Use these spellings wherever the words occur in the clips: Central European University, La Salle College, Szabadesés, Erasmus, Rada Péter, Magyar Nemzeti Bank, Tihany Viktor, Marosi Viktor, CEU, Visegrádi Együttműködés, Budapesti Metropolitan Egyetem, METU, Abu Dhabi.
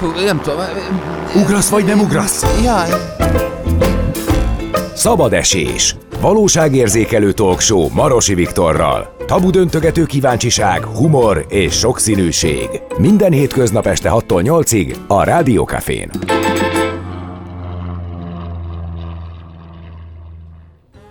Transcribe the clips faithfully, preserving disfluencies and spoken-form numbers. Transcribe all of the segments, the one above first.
Nem tudom. Ugrasz vagy nem ugrasz? Jaj. Szabadesés. Valóságérzékelő talkshow Marosi Viktorral. Tabu döntögető kíváncsiság, humor és sokszínűség. Minden hétköznap este hattól nyolcig a Rádió Cafén.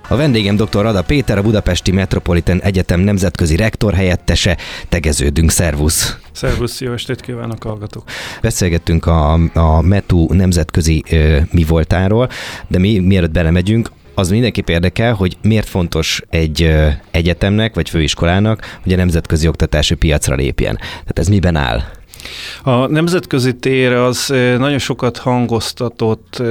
A vendégem doktor Rada Péter, a Budapesti Metropolitan Egyetem nemzetközi rektor helyettese. Tegeződünk, szervusz! Szervusz, jó estét kívánok, hallgatók! Beszélgettünk a, a METU nemzetközi ö, mi voltáról, de mi mielőtt belemegyünk, az mindenképp érdekel, hogy miért fontos egy ö, egyetemnek vagy főiskolának, hogy a nemzetközi oktatási piacra lépjen. Tehát ez miben áll? A nemzetközi tér az nagyon sokat hangoztatott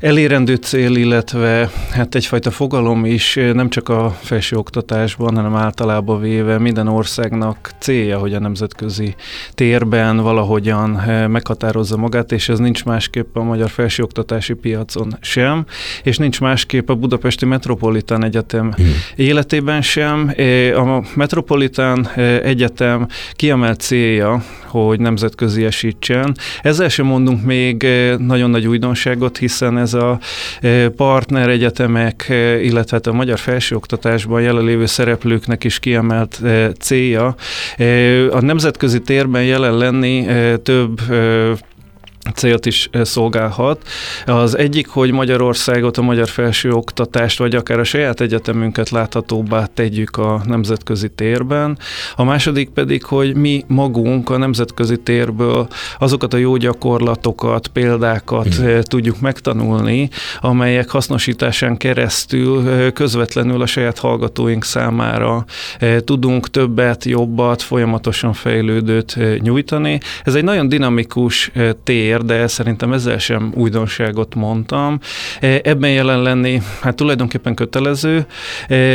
elérendő cél, illetve hát egyfajta fogalom is, nem csak a felsőoktatásban, hanem általában véve minden országnak célja, hogy a nemzetközi térben valahogyan meghatározza magát, és ez nincs másképp a magyar felsőoktatási piacon sem, és nincs másképp a Budapesti Metropolitan Egyetem hmm. életében sem. A Metropolitan Egyetem kiemelt célja, hogy nemzetköziesítsen. Ezzel sem mondunk még nagyon nagy újdonságot, hiszen ez a partner egyetemek, illetve a magyar felsőoktatásban jelenlévő szereplőknek is kiemelt célja. A nemzetközi térben jelen lenni több célt is szolgálhat. Az egyik, hogy Magyarországot, a magyar felsőoktatást, vagy akár a saját egyetemünket láthatóbbá tegyük a nemzetközi térben. A második pedig, hogy mi magunk a nemzetközi térből azokat a jó gyakorlatokat, példákat mm. tudjuk megtanulni, amelyek hasznosításán keresztül közvetlenül a saját hallgatóink számára tudunk többet, jobbat, folyamatosan fejlődőt nyújtani. Ez egy nagyon dinamikus tér, de szerintem ezzel sem újdonságot mondtam. Ebben jelen lenni hát tulajdonképpen kötelező,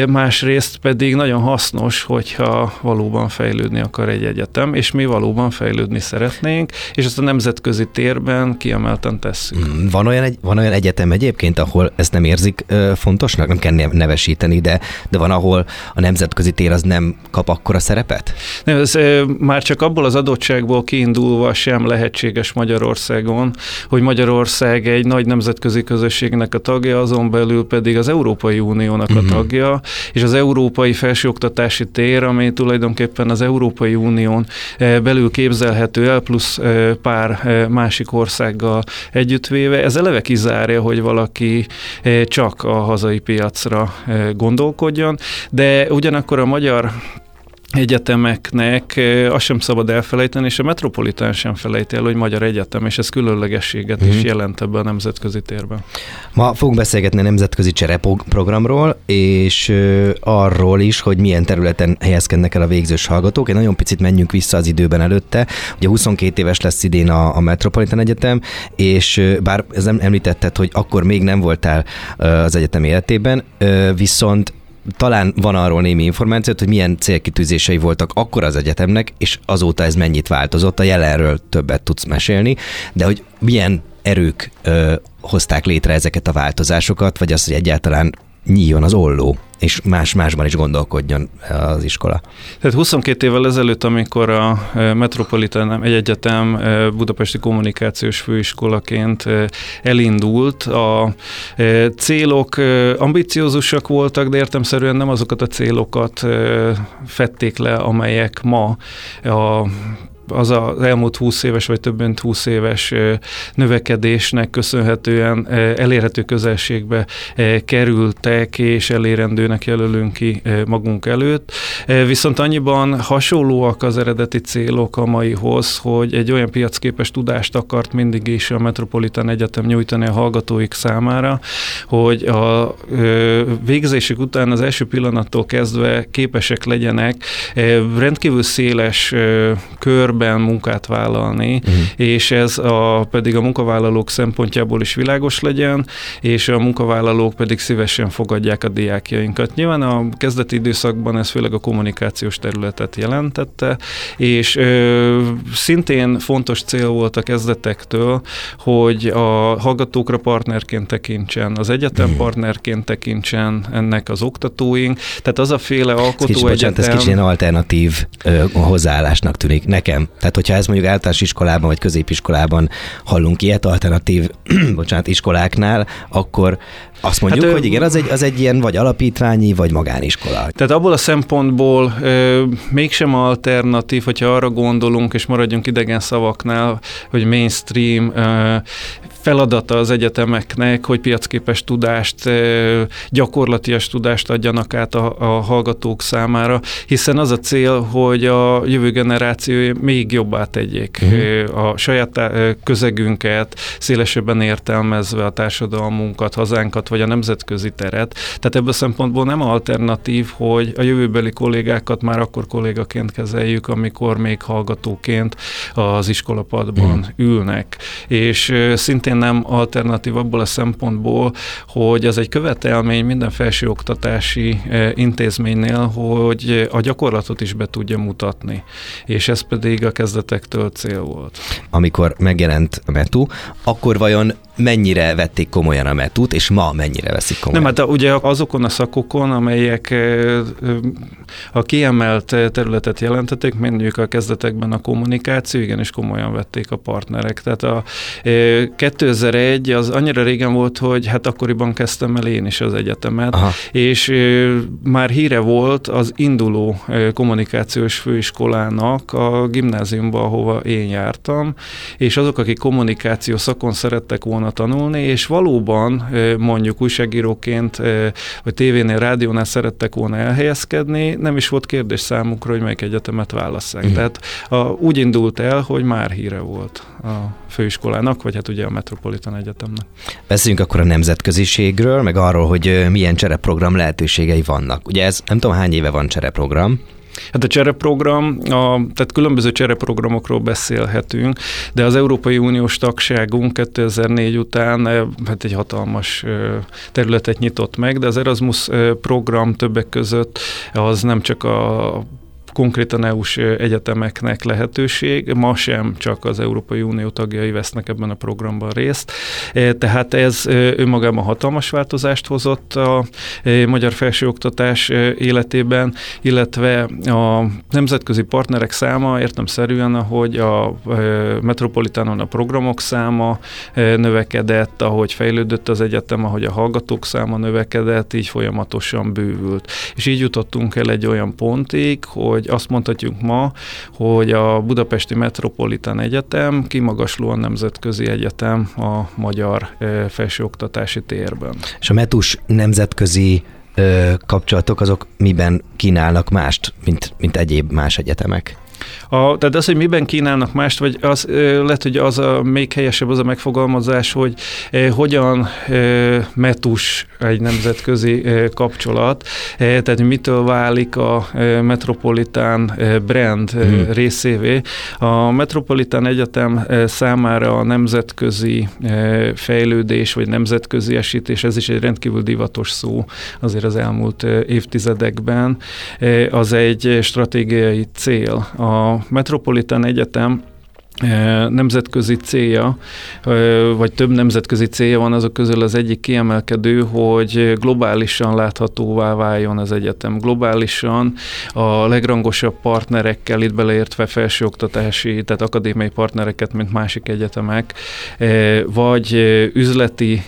másrészt pedig nagyon hasznos, hogyha valóban fejlődni akar egy egyetem, és mi valóban fejlődni szeretnénk, és ezt a nemzetközi térben kiemelten tesszük. Van olyan, egy, van olyan egyetem egyébként, ahol ezt nem érzik fontosnak? Nem kell nevesíteni, de, de van, ahol a nemzetközi tér az nem kap akkora szerepet? Nem, ez már csak abból az adottságból kiindulva sem lehetséges Magyarország, hogy Magyarország egy nagy nemzetközi közösségnek a tagja, azon belül pedig az Európai Uniónak uh-huh. a tagja, és az európai felsőoktatási tér, ami tulajdonképpen az Európai Unión belül képzelhető el, plusz pár másik országgal együttvéve. Ez eleve kizárja, hogy valaki csak a hazai piacra gondolkodjon, de ugyanakkor a magyar egyetemeknek azt sem szabad elfelejteni, és a Metropolitan sem felejti el, hogy magyar egyetem, és ez különlegességet mm. is jelent ebben a nemzetközi térben. Ma fogunk beszélgetni a nemzetközi csereprogramról, és arról is, hogy milyen területen helyezkednek el a végzős hallgatók. Egy nagyon picit menjünk vissza az időben előtte. Ugye huszonkét éves lesz idén a, a Metropolitan Egyetem, és bár ez nem említetted, hogy akkor még nem voltál az egyetem életében, viszont talán van arról némi információt, hogy milyen célkitűzései voltak akkor az egyetemnek, és azóta ez mennyit változott, a jelenről többet tudsz mesélni, de hogy milyen erők ö, hozták létre ezeket a változásokat, vagy az, hogy egyáltalán nyíljon az olló, és más-másban is gondolkodjon az iskola. Tehát huszonkét évvel ezelőtt, amikor a Metropolitan Egyetem Budapesti Kommunikációs Főiskolaként elindult, a célok ambiciózusak voltak, de értelemszerűen nem azokat a célokat fedték le, amelyek ma a az az elmúlt húsz éves, vagy több mint húsz éves növekedésnek köszönhetően elérhető közelségbe kerültek, és elérendőnek jelölünk ki magunk előtt. Viszont annyiban hasonlóak az eredeti célok a maihoz, hogy egy olyan piacképes tudást akart mindig is a Metropolitan Egyetem nyújtani a hallgatóik számára, hogy a végzésük után az első pillanattól kezdve képesek legyenek rendkívül széles kör munkát vállalni, uh-huh. és ez a, pedig a munkavállalók szempontjából is világos legyen, és a munkavállalók pedig szívesen fogadják a diákjainkat. Nyilván a kezdeti időszakban ez főleg a kommunikációs területet jelentette, és ö, szintén fontos cél volt a kezdetektől, hogy a hallgatókra partnerként tekintsen, az egyetem uh-huh. partnerként tekintsen ennek az oktatóink, tehát az a féle alkotó egyetem... Ez kicsit, bocsánat, ez kicsit alternatív ö, hozzáállásnak tűnik nekem. nem. Tehát, hogyha ez mondjuk általános iskolában vagy középiskolában hallunk ilyet alternatív bocsánat, iskoláknál, akkor azt mondjuk, hát, hogy igen, az egy, az egy ilyen vagy alapítványi, vagy magániskola. Tehát abból a szempontból ö, mégsem alternatív, hogyha arra gondolunk, és maradjunk idegen szavaknál, hogy mainstream ö, feladata az egyetemeknek, hogy piacképes tudást, ö, gyakorlatias tudást adjanak át a, a hallgatók számára, hiszen az a cél, hogy a jövő generációi még jobbá tegyék uh-huh. a saját közegünket, szélesebben értelmezve a társadalmunkat, hazánkat, vagy a nemzetközi teret. Tehát ebből szempontból nem alternatív, hogy a jövőbeli kollégákat már akkor kollégaként kezeljük, amikor még hallgatóként az iskolapadban uh-huh. ülnek. És szintén nem alternatív abból a szempontból, hogy ez egy követelmény minden felsőoktatási intézménynél, hogy a gyakorlatot is be tudja mutatni. És ez pedig a kezdetektől cél volt. Amikor megjelent a METU, akkor vajon mennyire vették komolyan a METU-t, és ma mennyire veszik komolyan? Nem, hát ugye azokon a szakokon, amelyek a kiemelt területet jelentették, mondjuk a kezdetekben a kommunikáció, igenis komolyan vették a partnerek. Tehát a kétezer-egy az annyira régen volt, hogy hát akkoriban kezdtem el én is az egyetemet, aha. és már híre volt az induló kommunikációs főiskolának a gimnáziumban, ahova én jártam, és azok, akik kommunikáció szakon szerettek volna tanulni, és valóban mondjuk újságíróként, vagy tévénél, rádiónál szerettek volna elhelyezkedni, nem is volt kérdés számukra, hogy melyik egyetemet válasszák. Mm. Tehát a, úgy indult el, hogy már híre volt a főiskolának, vagy hát ugye a Metropolitan Egyetemnek. Beszéljünk akkor a nemzetköziségről, meg arról, hogy milyen csereprogram lehetőségei vannak. Ugye ez nem tudom hány éve van csereprogram. Hát a csereprogram, a, tehát különböző csereprogramokról beszélhetünk, de az Európai Uniós tagságunk kétezer-négy után hát egy hatalmas területet nyitott meg, de az Erasmus program többek között az nem csak a konkrétan é u-s egyetemeknek lehetőség, ma sem csak az Európai Unió tagjai vesznek ebben a programban részt. Tehát ez önmagában hatalmas változást hozott a magyar felsőoktatás életében, illetve a nemzetközi partnerek száma értelemszerűen, ahogy a Metropolitánon a programok száma növekedett, ahogy fejlődött az egyetem, ahogy a hallgatók száma növekedett, így folyamatosan bővült. És így jutottunk el egy olyan pontig, hogy azt mondhatjuk ma, hogy a Budapesti Metropolitan Egyetem kimagaslóan nemzetközi egyetem a magyar felsőoktatási térben. És a metus nemzetközi ö, kapcsolatok azok miben kínálnak mást, mint, mint egyéb más egyetemek? A, tehát az, hogy miben kínálnak mást, vagy az, ö, lehet, hogy az a még helyesebb az a megfogalmazás, hogy ö, hogyan ö, metus egy nemzetközi ö, kapcsolat, ö, tehát mitől válik a ö, Metropolitan ö, brand ö, hmm. részévé. A Metropolitan Egyetem ö, számára a nemzetközi ö, fejlődés, vagy nemzetközi esítés, ez is egy rendkívül divatos szó azért az elmúlt ö, évtizedekben, ö, az egy stratégiai cél. A A Metropolitan Egyetem nemzetközi célja, vagy több nemzetközi célja van, azok közül az egyik kiemelkedő, hogy globálisan láthatóvá váljon az egyetem. Globálisan a legrangosabb partnerekkel, itt beleértve felsőoktatási, tehát akadémiai partnereket, mint másik egyetemek, vagy üzleti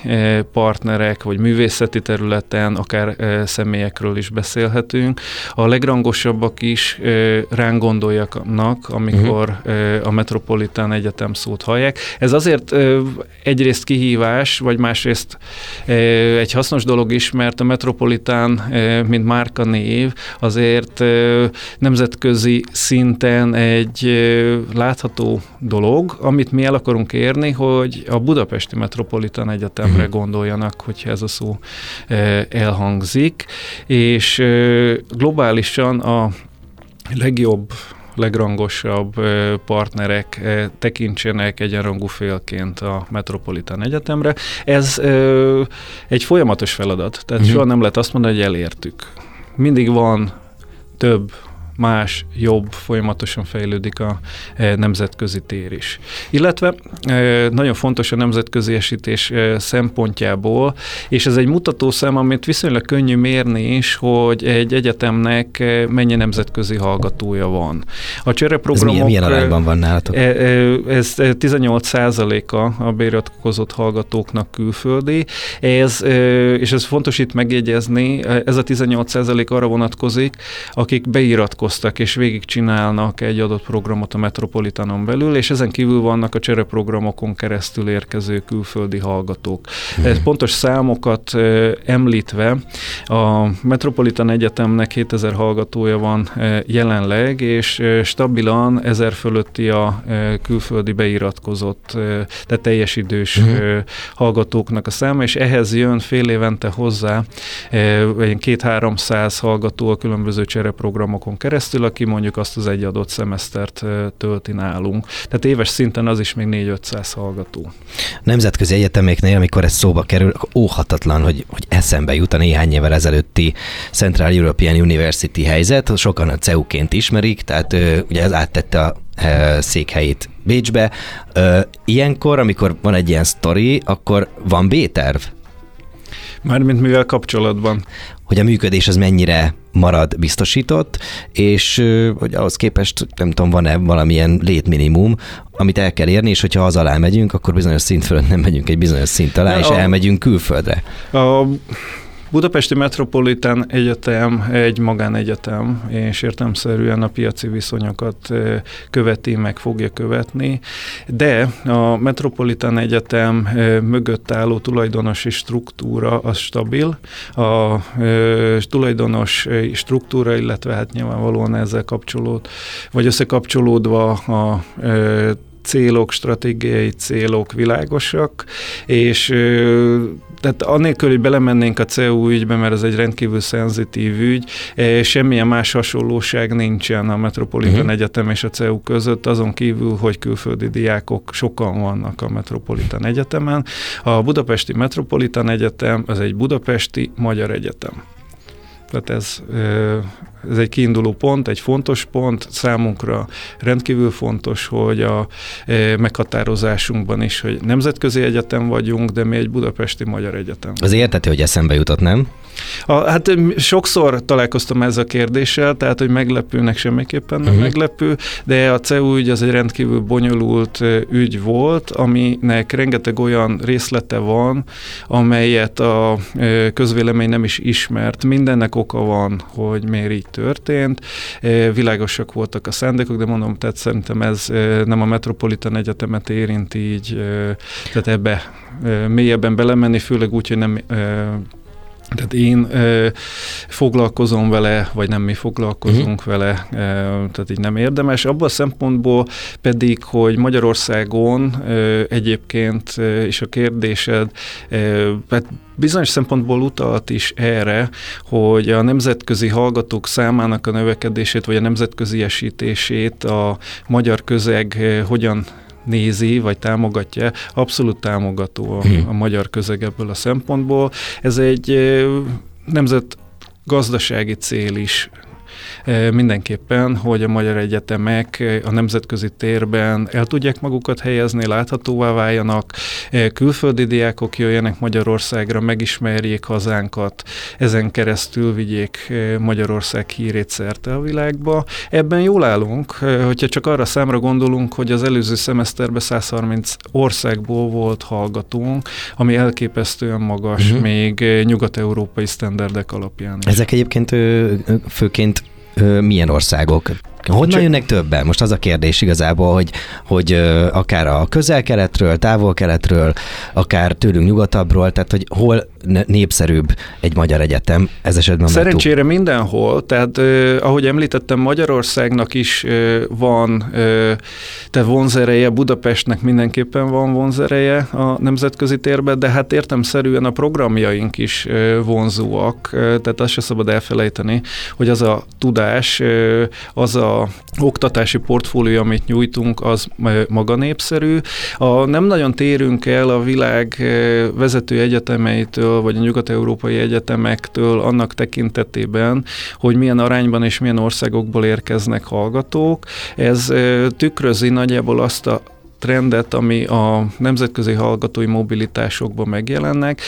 partnerek, vagy művészeti területen, akár személyekről is beszélhetünk. A legrangosabbak is ránk gondoljaknak, amikor a Metropolitan Egyetem szót hallják. Ez azért egyrészt kihívás, vagy másrészt egy hasznos dolog is, mert a Metropolitan, mint márkanév, azért nemzetközi szinten egy látható dolog, amit mi el akarunk érni, hogy a Budapesti Metropolitan Egyetemre gondoljanak, hogyha ez a szó elhangzik, és globálisan a legjobb, legrangosabb partnerek tekintsenek egyenrangú félként a Metropolitan Egyetemre. Ez egy folyamatos feladat, tehát uh-huh. soha nem lehet azt mondani, hogy elértük. Mindig van több más, jobb, folyamatosan fejlődik a nemzetközi tér is. Illetve nagyon fontos a nemzetköziesítés szempontjából, és ez egy mutatószám, amit viszonylag könnyű mérni is, hogy egy egyetemnek mennyi nemzetközi hallgatója van. A csereprogramok... Ez milyen, milyen arányban van nálatok? Ez tizennyolc százaléka a beiratkozott hallgatóknak külföldi, ez, és ez fontos itt megjegyezni, ez a tizennyolc százalék arra vonatkozik, akik beiratkoztak és végigcsinálnak egy adott programot a Metropolitanon belül, és ezen kívül vannak a csereprogramokon keresztül érkező külföldi hallgatók. Hmm. Pontos számokat említve, a Metropolitan Egyetemnek hétezer hallgatója van jelenleg, és stabilan ezer fölötti a külföldi beiratkozott, tehát teljes idős hmm. hallgatóknak a száma, és ehhez jön fél évente hozzá két-háromszáz hallgató a különböző csereprogramokon keresztül, aki mondjuk azt az egy adott szemesztert tölti nálunk. Tehát éves szinten az is még négy-ötszáz hallgató. Nemzetközi egyeteméknél, amikor ez szóba kerül, óhatatlan, hogy, hogy eszembe jut a néhány évvel ezelőtti Central European University helyzet, sokan a cé e u-ként ismerik, tehát ugye ez áttette a székhelyét Bécsbe. Ilyenkor, amikor van egy ilyen sztori, akkor van B-terv? Mármint mivel kapcsolatban? Hogy a működés az mennyire marad biztosított, és hogy ahhoz képest, nem tudom, van-e valamilyen létminimum, amit el kell érni, és hogyha haza alá megyünk, akkor bizonyos szint fölött nem megyünk egy bizonyos szint alá, De és a... elmegyünk külföldre. A... Budapesti Metropolitan Egyetem egy magánegyetem, és értelemszerűen a piaci viszonyokat követi, meg fogja követni, de a Metropolitan Egyetem mögött álló tulajdonosi struktúra az stabil. A tulajdonosi struktúra, illetve hát nyilvánvalóan ezzel kapcsolód, vagy összekapcsolódva a célok, stratégiai célok világosak, és tehát annélkül, hogy belemennénk a cé e u ügybe, mert ez egy rendkívül szenzitív ügy, semmilyen más hasonlóság nincsen a Metropolitan uh-huh. Egyetem és a cé e u között, azon kívül, hogy külföldi diákok sokan vannak a Metropolitan Egyetemen. A Budapesti Metropolitan Egyetem az egy budapesti magyar egyetem. Tehát ez, ez egy kiinduló pont, egy fontos pont, számunkra rendkívül fontos, hogy a meghatározásunkban is, hogy nemzetközi egyetem vagyunk, de mi egy budapesti magyar egyetem. Az érthető, hogy eszembe jutott, nem? A, hát sokszor találkoztam ezzel a kérdéssel, tehát, hogy meglepőnek semmiképpen nem uh-huh. meglepő, de a cé e u ügy az egy rendkívül bonyolult ügy volt, aminek rengeteg olyan részlete van, amelyet a közvélemény nem is ismert. Mindennek oka van, hogy miért így történt. Világosak voltak a szándékok, de mondom, tehát szerintem ez nem a Metropolitan Egyetemet érinti így, tehát ebbe mélyebben belemenni, főleg úgy, hogy nem... Tehát én ö, foglalkozom vele, vagy nem mi foglalkozunk uh-huh. vele, ö, tehát így nem érdemes. Abban a szempontból pedig, hogy Magyarországon ö, egyébként ö, is a kérdésed, ö, hát bizonyos szempontból utalt is erre, hogy a nemzetközi hallgatók számának a növekedését, vagy a nemzetköziesítését a magyar közeg ö, hogyan nézi, vagy támogatja, abszolút támogató a, a magyar közeg ebből a szempontból. Ez egy nemzetgazdasági cél is mindenképpen, hogy a magyar egyetemek a nemzetközi térben el tudják magukat helyezni, láthatóvá váljanak, külföldi diákok jöjjenek Magyarországra, megismerjék hazánkat, ezen keresztül vigyék Magyarország hírét szerte a világba. Ebben jól állunk, hogyha csak arra számra gondolunk, hogy az előző szemeszterben száz harminc országból volt hallgatónk, ami elképesztően magas, uh-huh. még nyugat-európai sztenderdek alapján is. Ezek egyébként főként milyen országok? Honnan Csak... jönnek többen? Most az a kérdés igazából, hogy, hogy akár a közel-keletről, távol-keletről, akár tőlünk nyugatabbról, tehát hogy hol népszerűbb egy magyar egyetem ez esetben? Szerencsére túl. Mindenhol, tehát eh, ahogy említettem, Magyarországnak is eh, van eh, te vonzereje, Budapestnek mindenképpen van vonzereje a nemzetközi térben, de hát értelemszerűen a programjaink is eh, vonzóak, eh, tehát azt se szabad elfelejteni, hogy az a tudás, eh, az a a oktatási portfólió, amit nyújtunk, az maga népszerű. A, nem nagyon térünk el a világ vezető egyetemeitől, vagy a nyugat-európai egyetemektől annak tekintetében, hogy milyen arányban és milyen országokból érkeznek hallgatók. Ez tükrözi nagyjából azt a trendet, ami a nemzetközi hallgatói mobilitásokban megjelennek.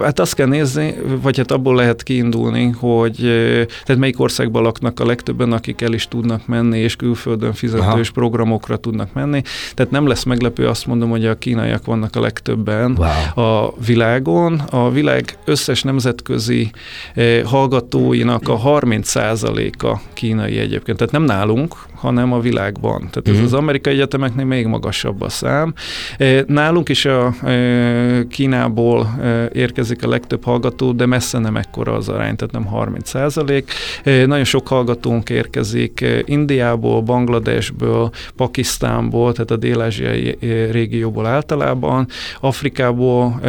Hát azt kell nézni, vagy hát abból lehet kiindulni, hogy tehát melyik országban laknak a legtöbben, akik el is tudnak menni, és külföldön fizetős Aha. programokra tudnak menni. Tehát nem lesz meglepő, azt mondom, hogy a kínaiak vannak a legtöbben wow. a világon. A világ összes nemzetközi hallgatóinak a harminc százaléka kínai egyébként. Tehát nem nálunk, hanem a világban. Tehát uh-huh. ez az amerikai egyetemeknél még magasabb a szám. Nálunk is a Kínából érkezik a legtöbb hallgató, de messze nem ekkora az arány, tehát nem harminc százalék. Nagyon sok hallgatónk érkezik Indiából, Bangladesből, Pakisztánból, tehát a dél-ázsiai régióból általában. Afrikából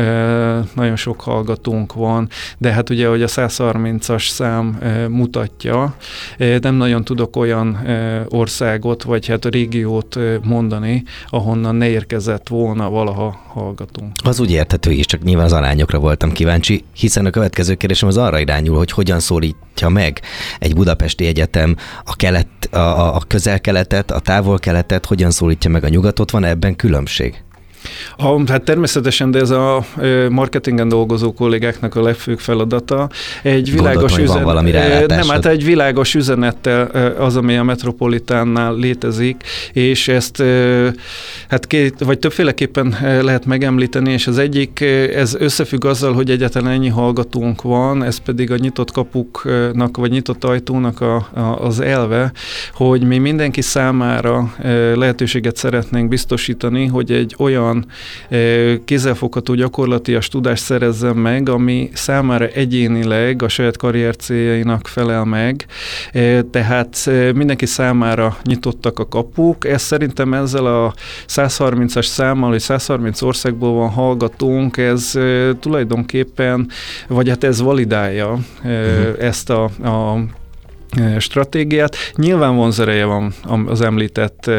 nagyon sok hallgatónk van, de hát ugye, hogy a száz harmincas szám mutatja, nem nagyon tudok olyan országot, vagy hát a régiót mondani, ahonnan ne érkezett volna valaha hallgatónk. Az úgy érthető is, csak nyilván az arányokra voltam kíváncsi, hiszen a következő kérdésem az arra irányul, hogy hogyan szólítja meg egy budapesti egyetem a, kelet, a, a közel-keletet, a távol-keletet, hogyan szólítja meg a nyugatot, van ebben különbség? Ha, hát természetesen, de ez a marketingen dolgozó kollégáknak a legfőbb feladata. Egy világos üzenet, nem, hát egy világos üzenettel az, ami a Metropolitánnál létezik, és ezt hát két, vagy többféleképpen lehet megemlíteni, és az egyik, ez összefügg azzal, hogy egyáltalán ennyi hallgatónk van, ez pedig a nyitott kapuknak, vagy nyitott ajtónak a, a, az elve, hogy mi mindenki számára lehetőséget szeretnénk biztosítani, hogy egy olyan kézzelfogható gyakorlatias tudást szerezzen meg, ami számára egyénileg a saját karrier céljainak felel meg, tehát mindenki számára nyitottak a kapuk. Ez szerintem ezzel a száz harmincas számmal, hogy száz harminc országból van hallgatónk, ez tulajdonképpen, vagy hát ez validálja uh-huh. ezt a, a stratégiát. Nyilván vonzereje van az említett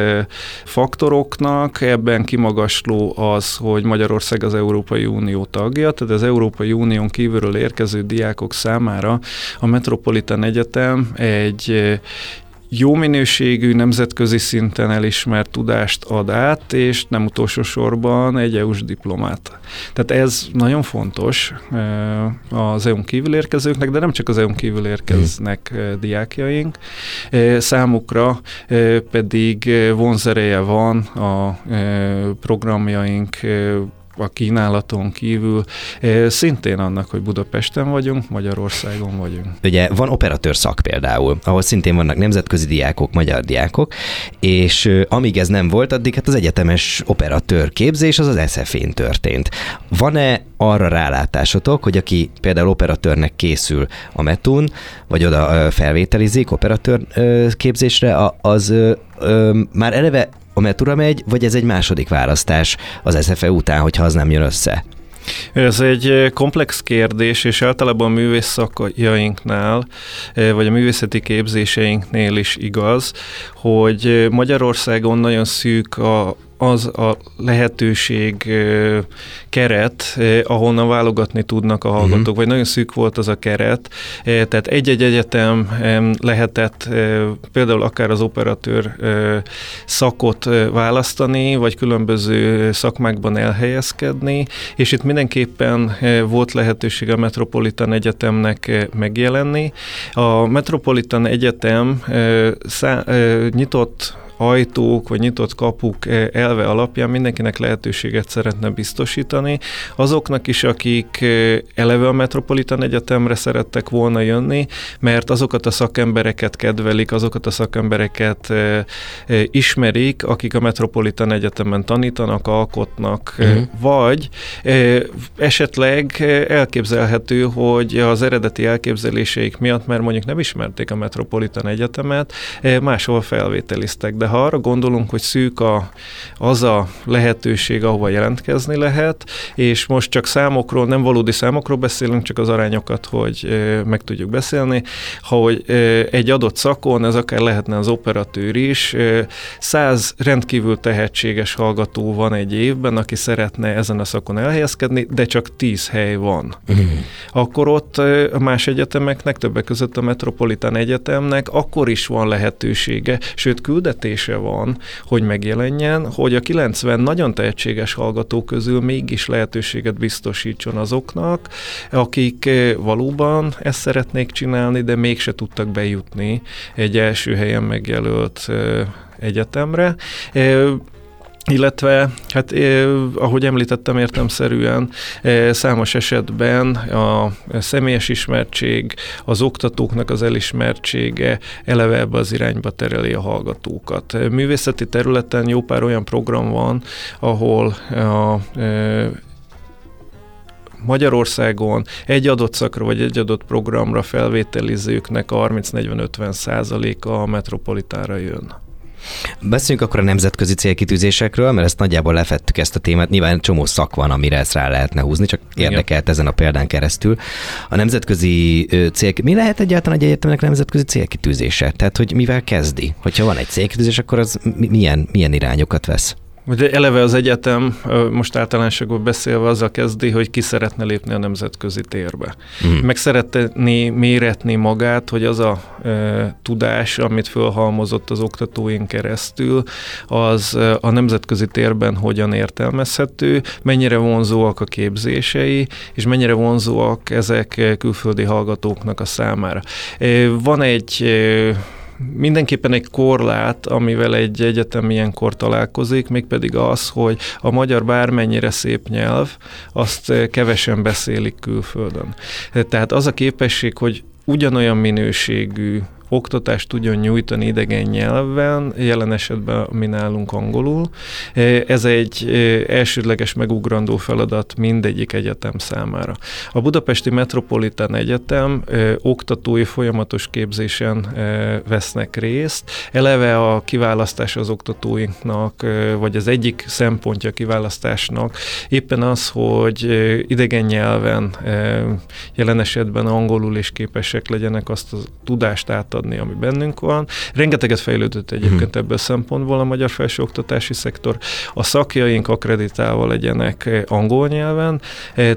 faktoroknak, ebben kimagasló az, hogy Magyarország az Európai Unió tagja, tehát az Európai Unión kívülről érkező diákok számára a Metropolitan Egyetem egy jó minőségű, nemzetközi szinten elismert tudást ad át, és nem utolsó sorban egy é u-s diplomát. Tehát ez nagyon fontos az é u-n kívül érkezőknek, de nem csak az é u-n kívül érkeznek hmm. diákjaink, számukra pedig vonzereje van a programjaink a kínálaton kívül, szintén annak, hogy Budapesten vagyunk, Magyarországon vagyunk. Ugye van operatőr szak például, ahol szintén vannak nemzetközi diákok, magyar diákok, és amíg ez nem volt, addig hát az egyetemes operatőr képzés az az es ef é-n történt. Van-e arra rálátásotok, hogy aki például operatőrnek készül a metún, vagy oda felvételizik operatőr képzésre, az már eleve a metura megy, vagy ez egy második választás az es ef e után, hogyha az nem jön össze? Ez egy komplex kérdés, és általában a művész szakjainknál, vagy a művészeti képzéseinknél is igaz, hogy Magyarországon nagyon szűk a az a lehetőség keret, ahonnan válogatni tudnak a hallgatók, uh-huh. vagy nagyon szűk volt az a keret, tehát egy-egy egyetem lehetett például akár az operatőr szakot választani, vagy különböző szakmákban elhelyezkedni, és itt mindenképpen volt lehetőség a Metropolitan Egyetemnek megjelenni. A Metropolitan Egyetem szá- nyitott ajtók, vagy nyitott kapuk elve alapján mindenkinek lehetőséget szeretne biztosítani. Azoknak is, akik eleve a Metropolitan Egyetemre szerettek volna jönni, mert azokat a szakembereket kedvelik, azokat a szakembereket ismerik, akik a Metropolitan Egyetemen tanítanak, alkotnak, uh-huh. vagy esetleg elképzelhető, hogy az eredeti elképzeléseik miatt, mert mondjuk nem ismerték a Metropolitan Egyetemet, máshol felvételiztek, de de ha arra gondolunk, hogy szűk a, az a lehetőség, ahova jelentkezni lehet, és most csak számokról, nem valódi számokról beszélünk, csak az arányokat, hogy e, meg tudjuk beszélni, ha hogy e, egy adott szakon, ez akár lehetne az operatőr is, e, száz rendkívül tehetséges hallgató van egy évben, aki szeretne ezen a szakon elhelyezkedni, de csak tíz hely van. Mm. Akkor ott a más egyetemeknek, többek között a Metropolitan Egyetemnek akkor is van lehetősége, sőt küldetése van, hogy megjelenjen, hogy a kilencven nagyon tehetséges hallgató közül mégis lehetőséget biztosítson azoknak, akik valóban ezt szeretnék csinálni, de mégse tudtak bejutni egy első helyen megjelölt egyetemre. Illetve, hát eh, ahogy említettem értelemszerűen, eh, számos esetben a személyes ismertség, az oktatóknak az elismertsége eleve ebbe az irányba tereli a hallgatókat. Művészeti területen jó pár olyan program van, ahol a eh, Magyarországon egy adott szakra vagy egy adott programra felvételizőknek a harminc-negyven-ötven százaléka a Metropolitánra jön. Beszéljünk akkor a nemzetközi célkitűzésekről, mert ezt nagyjából lefettük ezt a témát. Nyilván csomó szak van, amire ezt rá lehetne húzni, csak érdekelt ezen a példán keresztül. A nemzetközi cél... Mi lehet egyáltalán egy egyetemnek nemzetközi célkitűzése? Tehát, hogy mivel kezdi? Hogyha van egy célkitűzés, akkor az milyen, milyen irányokat vesz? Ugye eleve az egyetem, most általánosságban beszélve, azzal kezdi, hogy ki szeretne lépni a nemzetközi térbe. Mm. Meg szeretné méretni magát, hogy az a e, tudás, amit fölhalmozott az oktatóin keresztül, az a nemzetközi térben hogyan értelmezhető, mennyire vonzóak a képzései, és mennyire vonzóak ezek külföldi hallgatóknak a számára. E, van egy... E, Mindenképpen egy korlát, amivel egy egyetem ilyenkor találkozik, mégpedig az, hogy a magyar bármennyire szép nyelv, azt kevesen beszélik külföldön. Tehát az a képesség, hogy ugyanolyan minőségű oktatást tudjon nyújtani idegen nyelven, jelen esetben mi nálunk angolul. Ez egy elsődleges megugrandó feladat mindegyik egyetem számára. A Budapesti Metropolitan Egyetem oktatói folyamatos képzésen vesznek részt. Eleve a kiválasztás az oktatóinknak, vagy az egyik szempontja a kiválasztásnak éppen az, hogy idegen nyelven, jelen esetben angolul is képesek legyenek azt a tudást átadni, adni, ami bennünk van. Rengeteget fejlődött egyébként hmm. ebből a szempontból a magyar felsőoktatási szektor. A szakjaink akkreditálva legyenek angol nyelven,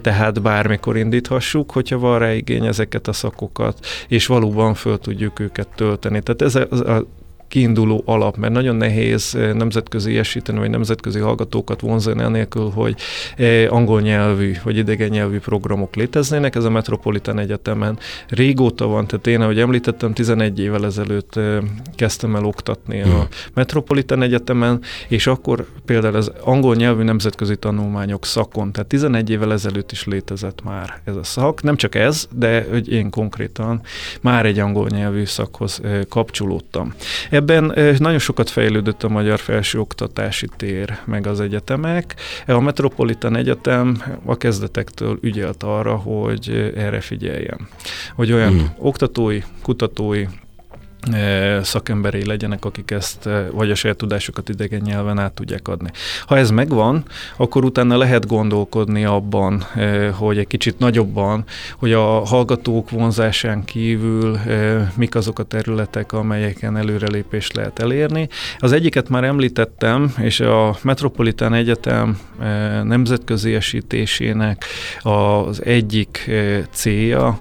tehát bármikor indíthassuk, hogyha van rá igény ezeket a szakokat, és valóban föl tudjuk őket tölteni. Tehát ez a, a kiinduló alap, mert nagyon nehéz nemzetközi esíteni, vagy nemzetközi hallgatókat vonzani anélkül, hogy angol nyelvű, vagy idegen nyelvű programok léteznének. Ez a Metropolitan Egyetemen régóta van, tehát én, ahogy említettem, tizenegy évvel ezelőtt kezdtem el oktatni hmm. a Metropolitan Egyetemen, és akkor például az angol nyelvű nemzetközi tanulmányok szakon, tehát tizenegy évvel ezelőtt is létezett már ez a szak. Nem csak ez, de hogy én konkrétan már egy angol nyelvű szakhoz kapcsolódtam. Ebben nagyon sokat fejlődött a magyar felsőoktatási tér, meg az egyetemek. A Metropolitan Egyetem a kezdetektől ügyelt arra, hogy erre figyeljen. Hogy olyan mm. oktatói, kutatói, szakemberei legyenek, akik ezt, vagy a saját tudásukat idegen nyelven át tudják adni. Ha ez megvan, akkor utána lehet gondolkodni abban, hogy egy kicsit nagyobban, hogy a hallgatók vonzásán kívül mik azok a területek, amelyeken előrelépést lehet elérni. Az egyiket már említettem, és a Metropolitan Egyetem nemzetközi esítésének az egyik célja,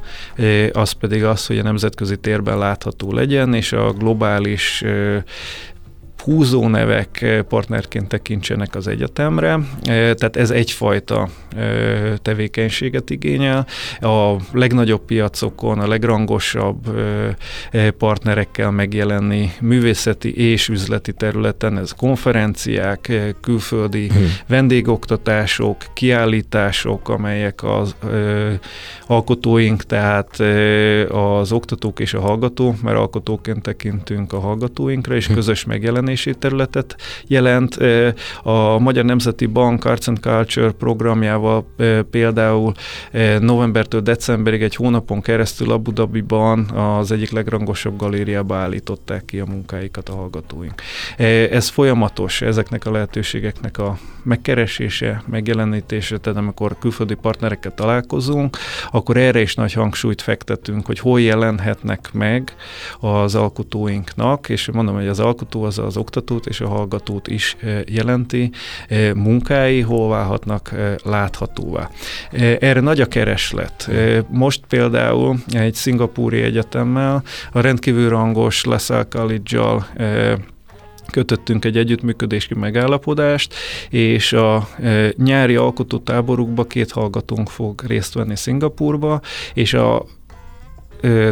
az pedig az, hogy a nemzetközi térben látható legyen, és a globális húzónevek partnerként tekintsenek az egyetemre, tehát ez egyfajta tevékenységet igényel. A legnagyobb piacokon, a legrangosabb partnerekkel megjelenni művészeti és üzleti területen, ez konferenciák, külföldi hmm. vendégoktatások, kiállítások, amelyek az alkotóink, tehát az oktatók és a hallgatók, mert alkotóként tekintünk a hallgatóinkra, és közös megjelenés fejlesztési területet jelent. A Magyar Nemzeti Bank Arts and Culture programjával például novembertől decemberig egy hónapon keresztül Abu Dhabiban az egyik legrangosabb galériába állították ki a munkáikat a hallgatóink. Ez folyamatos, ezeknek a lehetőségeknek a megkeresése, megjelenítése, tehát amikor külföldi partnerekkel találkozunk, akkor erre is nagy hangsúlyt fektetünk, hogy hol jelenhetnek meg az alkotóinknak, és mondom, hogy az alkotó az az oktatót és a hallgatót is jelenti, munkái hol válhatnak láthatóvá. Erre nagy a kereslet. Most például egy szingapúri egyetemmel a rendkívül rangos La Salle College-al kötöttünk egy együttműködési megállapodást, és a e, nyári alkotótáborukba két hallgatónk fog részt venni Szingapúrba, és a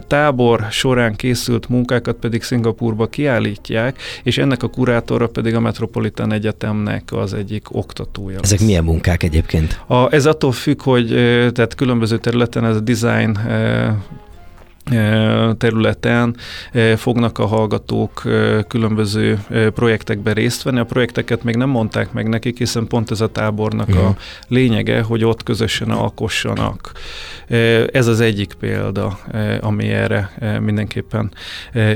tábor során készült munkákat pedig Szingapúrba kiállítják, és ennek a kurátora pedig a Metropolitan Egyetemnek az egyik oktatója. Ezek lesz. Milyen munkák egyébként? A, ez attól függ, hogy tehát különböző területen ez a design e, területen fognak a hallgatók különböző projektekben részt venni. A projekteket még nem mondták meg nekik, hiszen pont ez a tábornak mm. a lényege, hogy ott közösen alkossanak. Ez az egyik példa, ami erre mindenképpen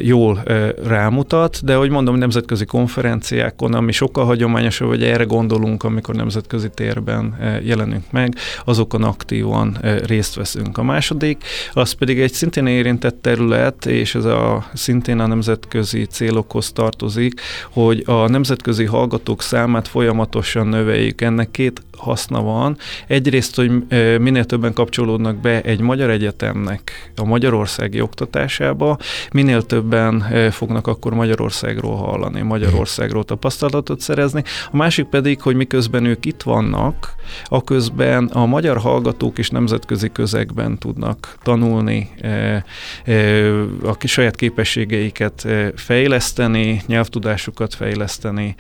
jól rámutat, de ahogy mondom, nemzetközi konferenciákon, ami sokkal hagyományosabb, hogy erre gondolunk, amikor nemzetközi térben jelenünk meg, azokon aktívan részt veszünk. A második, az pedig egy szintén érintett terület, és ez a, szintén a nemzetközi célokhoz tartozik, hogy a nemzetközi hallgatók számát folyamatosan növeljük. Ennek két haszna van. Egyrészt, hogy minél többen kapcsolódnak be egy magyar egyetemnek a magyarországi oktatásába, minél többen fognak akkor Magyarországról hallani, Magyarországról tapasztalatot szerezni. A másik pedig, hogy miközben ők itt vannak, aközben a magyar hallgatók is nemzetközi közegben tudnak tanulni, a saját képességeiket fejleszteni, nyelvtudásukat fejleszteni,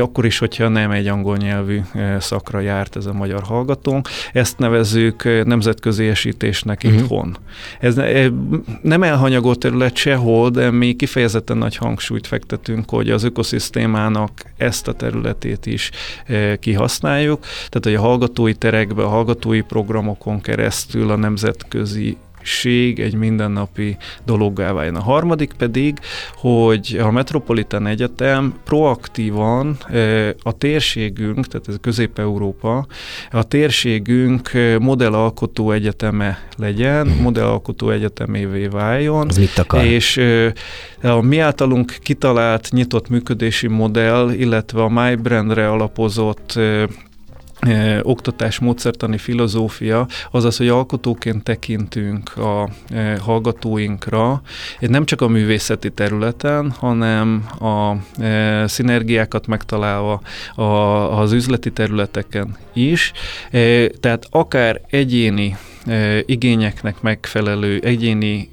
akkor is, hogyha nem egy angol nyelvű szakra járt ez a magyar hallgatónk. Ezt nevezzük nemzetközi esítésnek uh-huh. itthon. Ez nem elhanyagolt terület sehol, de mi kifejezetten nagy hangsúlyt fektetünk, hogy az ökoszisztémának ezt a területét is kihasználjuk, tehát hogy a hallgatói terekbe, a hallgatói programokon keresztül a nemzetközi egy mindennapi dologgá váljon. A harmadik pedig, hogy a Metropolitan Egyetem proaktívan a térségünk, tehát ez Közép-Európa, a térségünk modellalkotó egyeteme legyen, hmm. modellalkotó egyetemévé váljon. Az mit akar? És a mi általunk kitalált nyitott működési modell, illetve a My Brand-re alapozott oktatás, módszertani filozófia, azaz, hogy alkotóként tekintünk a hallgatóinkra, nem csak a művészeti területen, hanem a szinergiákat megtalálva az üzleti területeken is, tehát akár egyéni igényeknek megfelelő, egyéni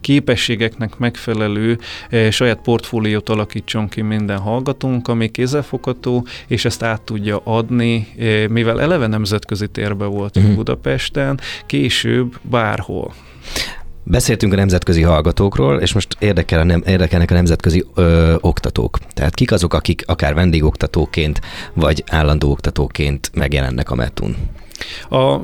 képességeknek megfelelő eh, saját portfóliót alakítson ki minden hallgatónk, ami kézzelfogható, és ezt át tudja adni, eh, mivel eleve nemzetközi térbe voltunk uh-huh. Budapesten, később bárhol. Beszéltünk a nemzetközi hallgatókról, és most érdekel a nem, érdekelnek a nemzetközi ö, oktatók. Tehát kik azok, akik akár vendégoktatóként, vagy állandó oktatóként megjelennek a metún? A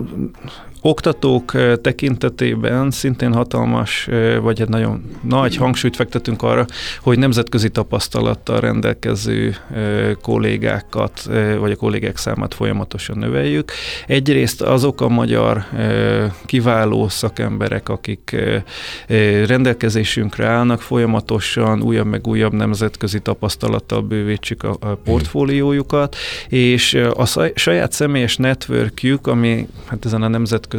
oktatók tekintetében szintén hatalmas, vagy egy nagyon nagy hangsúlyt fektetünk arra, hogy nemzetközi tapasztalattal rendelkező kollégákat, vagy a kollégák számát folyamatosan növeljük. Egyrészt azok a magyar kiváló szakemberek, akik rendelkezésünkre állnak, folyamatosan újabb meg újabb nemzetközi tapasztalattal bővítsük a portfóliójukat, és a saját személyes networkjük, ami hát ezen a nemzetközi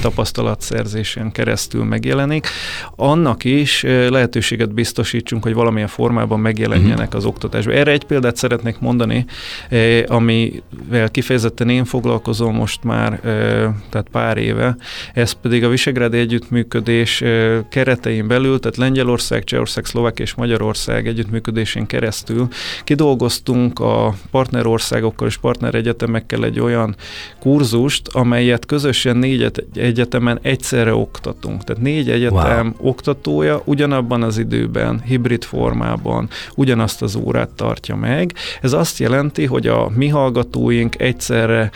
tapasztalatszerzésen keresztül megjelenik, annak is lehetőséget biztosítsunk, hogy valamilyen formában megjelenjenek az oktatásban. Erre egy példát szeretnék mondani, amivel kifejezetten én foglalkozom most már, tehát pár éve, ez pedig a Visegrádi Együttműködés keretein belül, tehát Lengyelország, Csehország, Szlovákia és Magyarország együttműködésén keresztül kidolgoztunk a partnerországokkal és partneregyetemekkel egy olyan kurzust, amelyet közösen négy egyetemen egyszerre oktatunk. Tehát négy egyetem wow. oktatója ugyanabban az időben, hibrid formában ugyanazt az órát tartja meg. Ez azt jelenti, hogy a mi hallgatóink egyszerre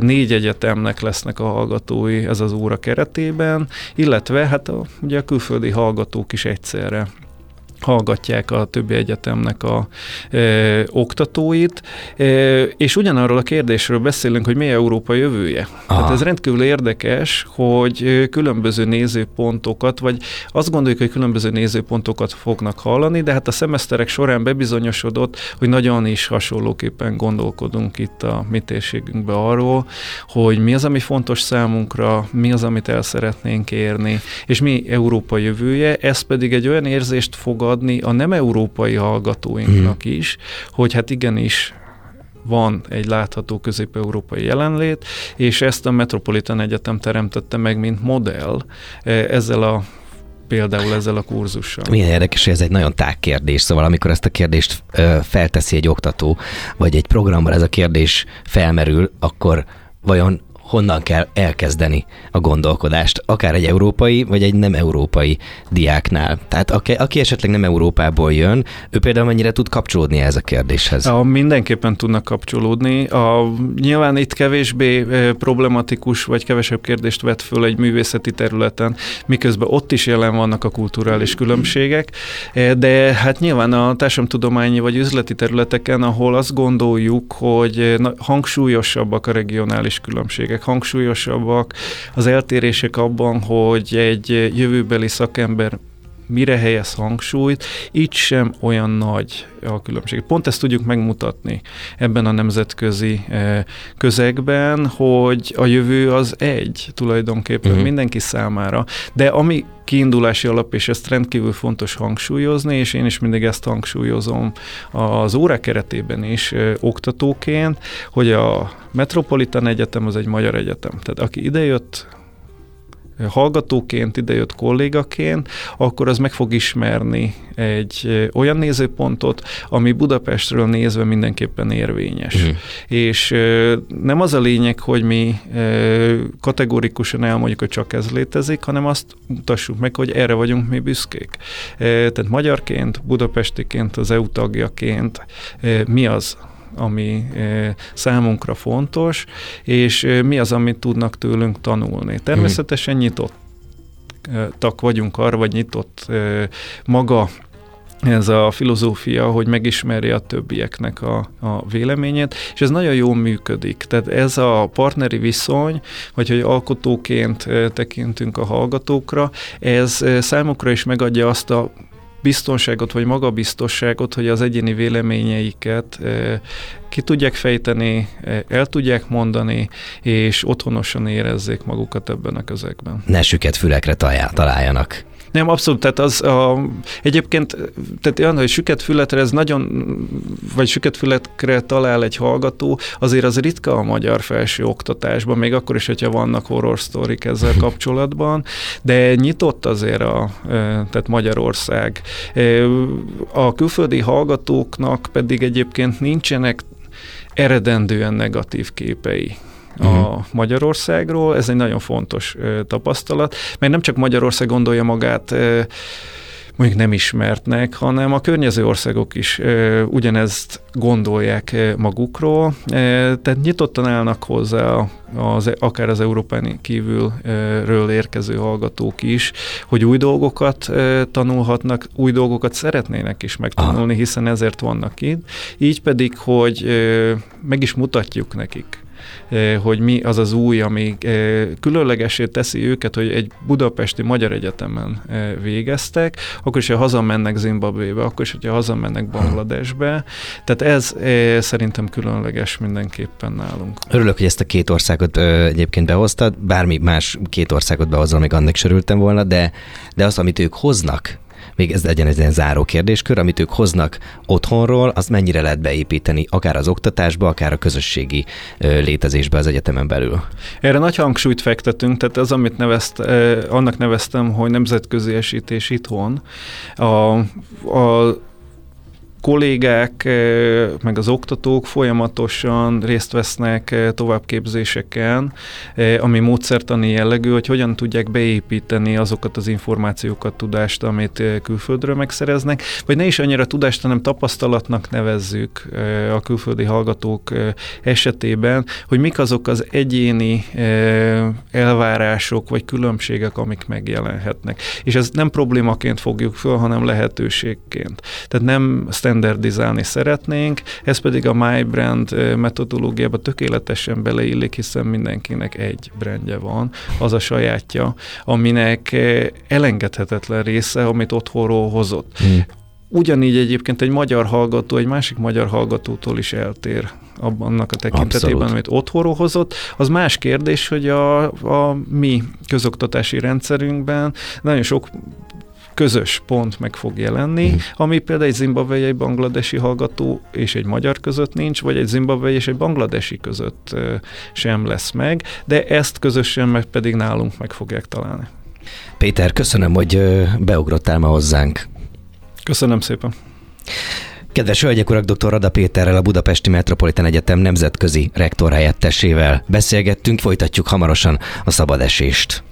négy egyetemnek lesznek a hallgatói ez az óra keretében, illetve hát a, ugye a külföldi hallgatók is egyszerre hallgatják a többi egyetemnek a e, oktatóit, e, és ugyanarról a kérdésről beszélünk, hogy mi Európa jövője. Aha. Tehát ez rendkívül érdekes, hogy különböző nézőpontokat, vagy azt gondoljuk, hogy különböző nézőpontokat fognak hallani, de hát a szemeszterek során bebizonyosodott, hogy nagyon is hasonlóképpen gondolkodunk itt a mi térségünkben arról, hogy mi az, ami fontos számunkra, mi az, amit el szeretnénk érni, és mi Európa jövője, ez pedig egy olyan érzést fog adni a nem európai hallgatóinknak is, hogy hát igenis van egy látható közép-európai jelenlét, és ezt a Metropolitan Egyetem teremtette meg, mint modell ezzel a például ezzel a kurzussal. Milyen érdekes, hogy ez egy nagyon tág kérdés, szóval amikor ezt a kérdést felteszi egy oktató, vagy egy programban ez a kérdés felmerül, akkor vajon honnan kell elkezdeni a gondolkodást, akár egy európai, vagy egy nem európai diáknál. Tehát aki, aki esetleg nem Európából jön, ő például mennyire tud kapcsolódni ehhez a kérdéshez? A, mindenképpen tudnak kapcsolódni. A, nyilván itt kevésbé problematikus, vagy kevesebb kérdést vet föl egy művészeti területen, miközben ott is jelen vannak a kulturális különbségek, de hát nyilván a társadalomtudományi vagy üzleti területeken, ahol azt gondoljuk, hogy hangsúlyosabbak a regionális különbségek, hangsúlyosabbak az eltérések abban, hogy egy jövőbeli szakember mire helyez hangsúlyt, itt sem olyan nagy a különbség. Pont ezt tudjuk megmutatni ebben a nemzetközi közegben, hogy a jövő az egy tulajdonképpen mm-hmm. mindenki számára, de ami kiindulási alap, és ezt rendkívül fontos hangsúlyozni, és én is mindig ezt hangsúlyozom az órák keretében is ö, oktatóként, hogy a Metropolitan Egyetem az egy magyar egyetem. Tehát aki idejött hallgatóként, idejött kollégaként, akkor az meg fog ismerni egy olyan nézőpontot, ami Budapestről nézve mindenképpen érvényes. Mm. És nem az a lényeg, hogy mi kategorikusan elmondjuk, hogy csak ez létezik, hanem azt mutassuk meg, hogy erre vagyunk mi büszkék. Tehát magyarként, budapestiként, az é u tagjaként mi az, ami számunkra fontos, és mi az, amit tudnak tőlünk tanulni. Természetesen nyitottak vagyunk arra, vagy nyitott maga ez a filozófia, hogy megismerje a többieknek a, a véleményét, és ez nagyon jól működik. Tehát ez a partneri viszony, vagy hogy alkotóként tekintünk a hallgatókra, ez számukra is megadja azt a biztonságot, vagy magabiztosságot, hogy az egyéni véleményeiket eh, ki tudják fejteni, eh, el tudják mondani, és otthonosan érezzék magukat ebben a közegben. Ne süket fülekre találjanak. Nem, abszolút, tehát az a, egyébként, tehát olyan, hogy süket fületre, ez nagyon, vagy süket fületre talál egy hallgató, azért az ritka a magyar felső oktatásban, még akkor is, hogyha vannak horror sztorik ezzel kapcsolatban, de nyitott azért a, tehát Magyarország. A külföldi hallgatóknak pedig egyébként nincsenek eredendően negatív képei a Magyarországról. Ez egy nagyon fontos ö, tapasztalat, mert nem csak Magyarország gondolja magát ö, mondjuk nem ismertnek, hanem a környező országok is ö, ugyanezt gondolják ö, magukról, ö, tehát nyitottan állnak hozzá az, akár az Európán kívülről érkező hallgatók is, hogy új dolgokat ö, tanulhatnak, új dolgokat szeretnének is megtanulni, hiszen ezért vannak itt, így pedig, hogy ö, meg is mutatjuk nekik, hogy mi az az új, ami különlegessé teszi őket, hogy egy budapesti magyar egyetemen végeztek, akkor is, ha hazamennek Zimbabvébe, akkor is, ha hazamennek Bangladesbe. Tehát ez szerintem különleges mindenképpen nálunk. Örülök, hogy ezt a két országot egyébként behoztad, bármi más két országot behozol, még annak is örültem volna, de, de azt, amit ők hoznak, még ez legyen egy ilyen záró kérdéskör, amit ők hoznak otthonról, azt mennyire lehet beépíteni, akár az oktatásba, akár a közösségi létezésbe az egyetemen belül? Erre nagy hangsúlyt fektetünk, tehát az, amit nevezt, eh, annak neveztem, hogy nemzetközi esítés itthon. A, a kollégák, meg az oktatók folyamatosan részt vesznek továbbképzéseken, ami módszertani jellegű, hogy hogyan tudják beépíteni azokat az információkat, tudást, amit külföldről megszereznek, vagy ne is annyira tudást, hanem tapasztalatnak nevezzük a külföldi hallgatók esetében, hogy mik azok az egyéni elvárások, vagy különbségek, amik megjelenhetnek. És ez nem problémaként fogjuk föl, hanem lehetőségként. Tehát nem standardizálni szeretnénk, ez pedig a My Brand metodológiába tökéletesen beleillik, hiszen mindenkinek egy brandje van, az a sajátja, aminek elengedhetetlen része, amit otthonról hozott. Mm. Ugyanígy egyébként egy magyar hallgató, egy másik magyar hallgatótól is eltér annak a tekintetében, abszolút, amit otthonról hozott. Az más kérdés, hogy a, a mi közoktatási rendszerünkben nagyon sok közös pont meg fog jelenni, mm. ami például egy zimbabwei, egy bangladesi hallgató és egy magyar között nincs, vagy egy zimbabwei és egy bangladesi között sem lesz meg, de ezt közösen meg pedig nálunk meg fogják találni. Péter, köszönöm, hogy beugrottál ma hozzánk. Köszönöm szépen. Kedves hölgyek, urak, dr. Rada Péterrel, a Budapesti Metropolitan Egyetem nemzetközi rektor helyettesével beszélgettünk, folytatjuk hamarosan a szabadesést.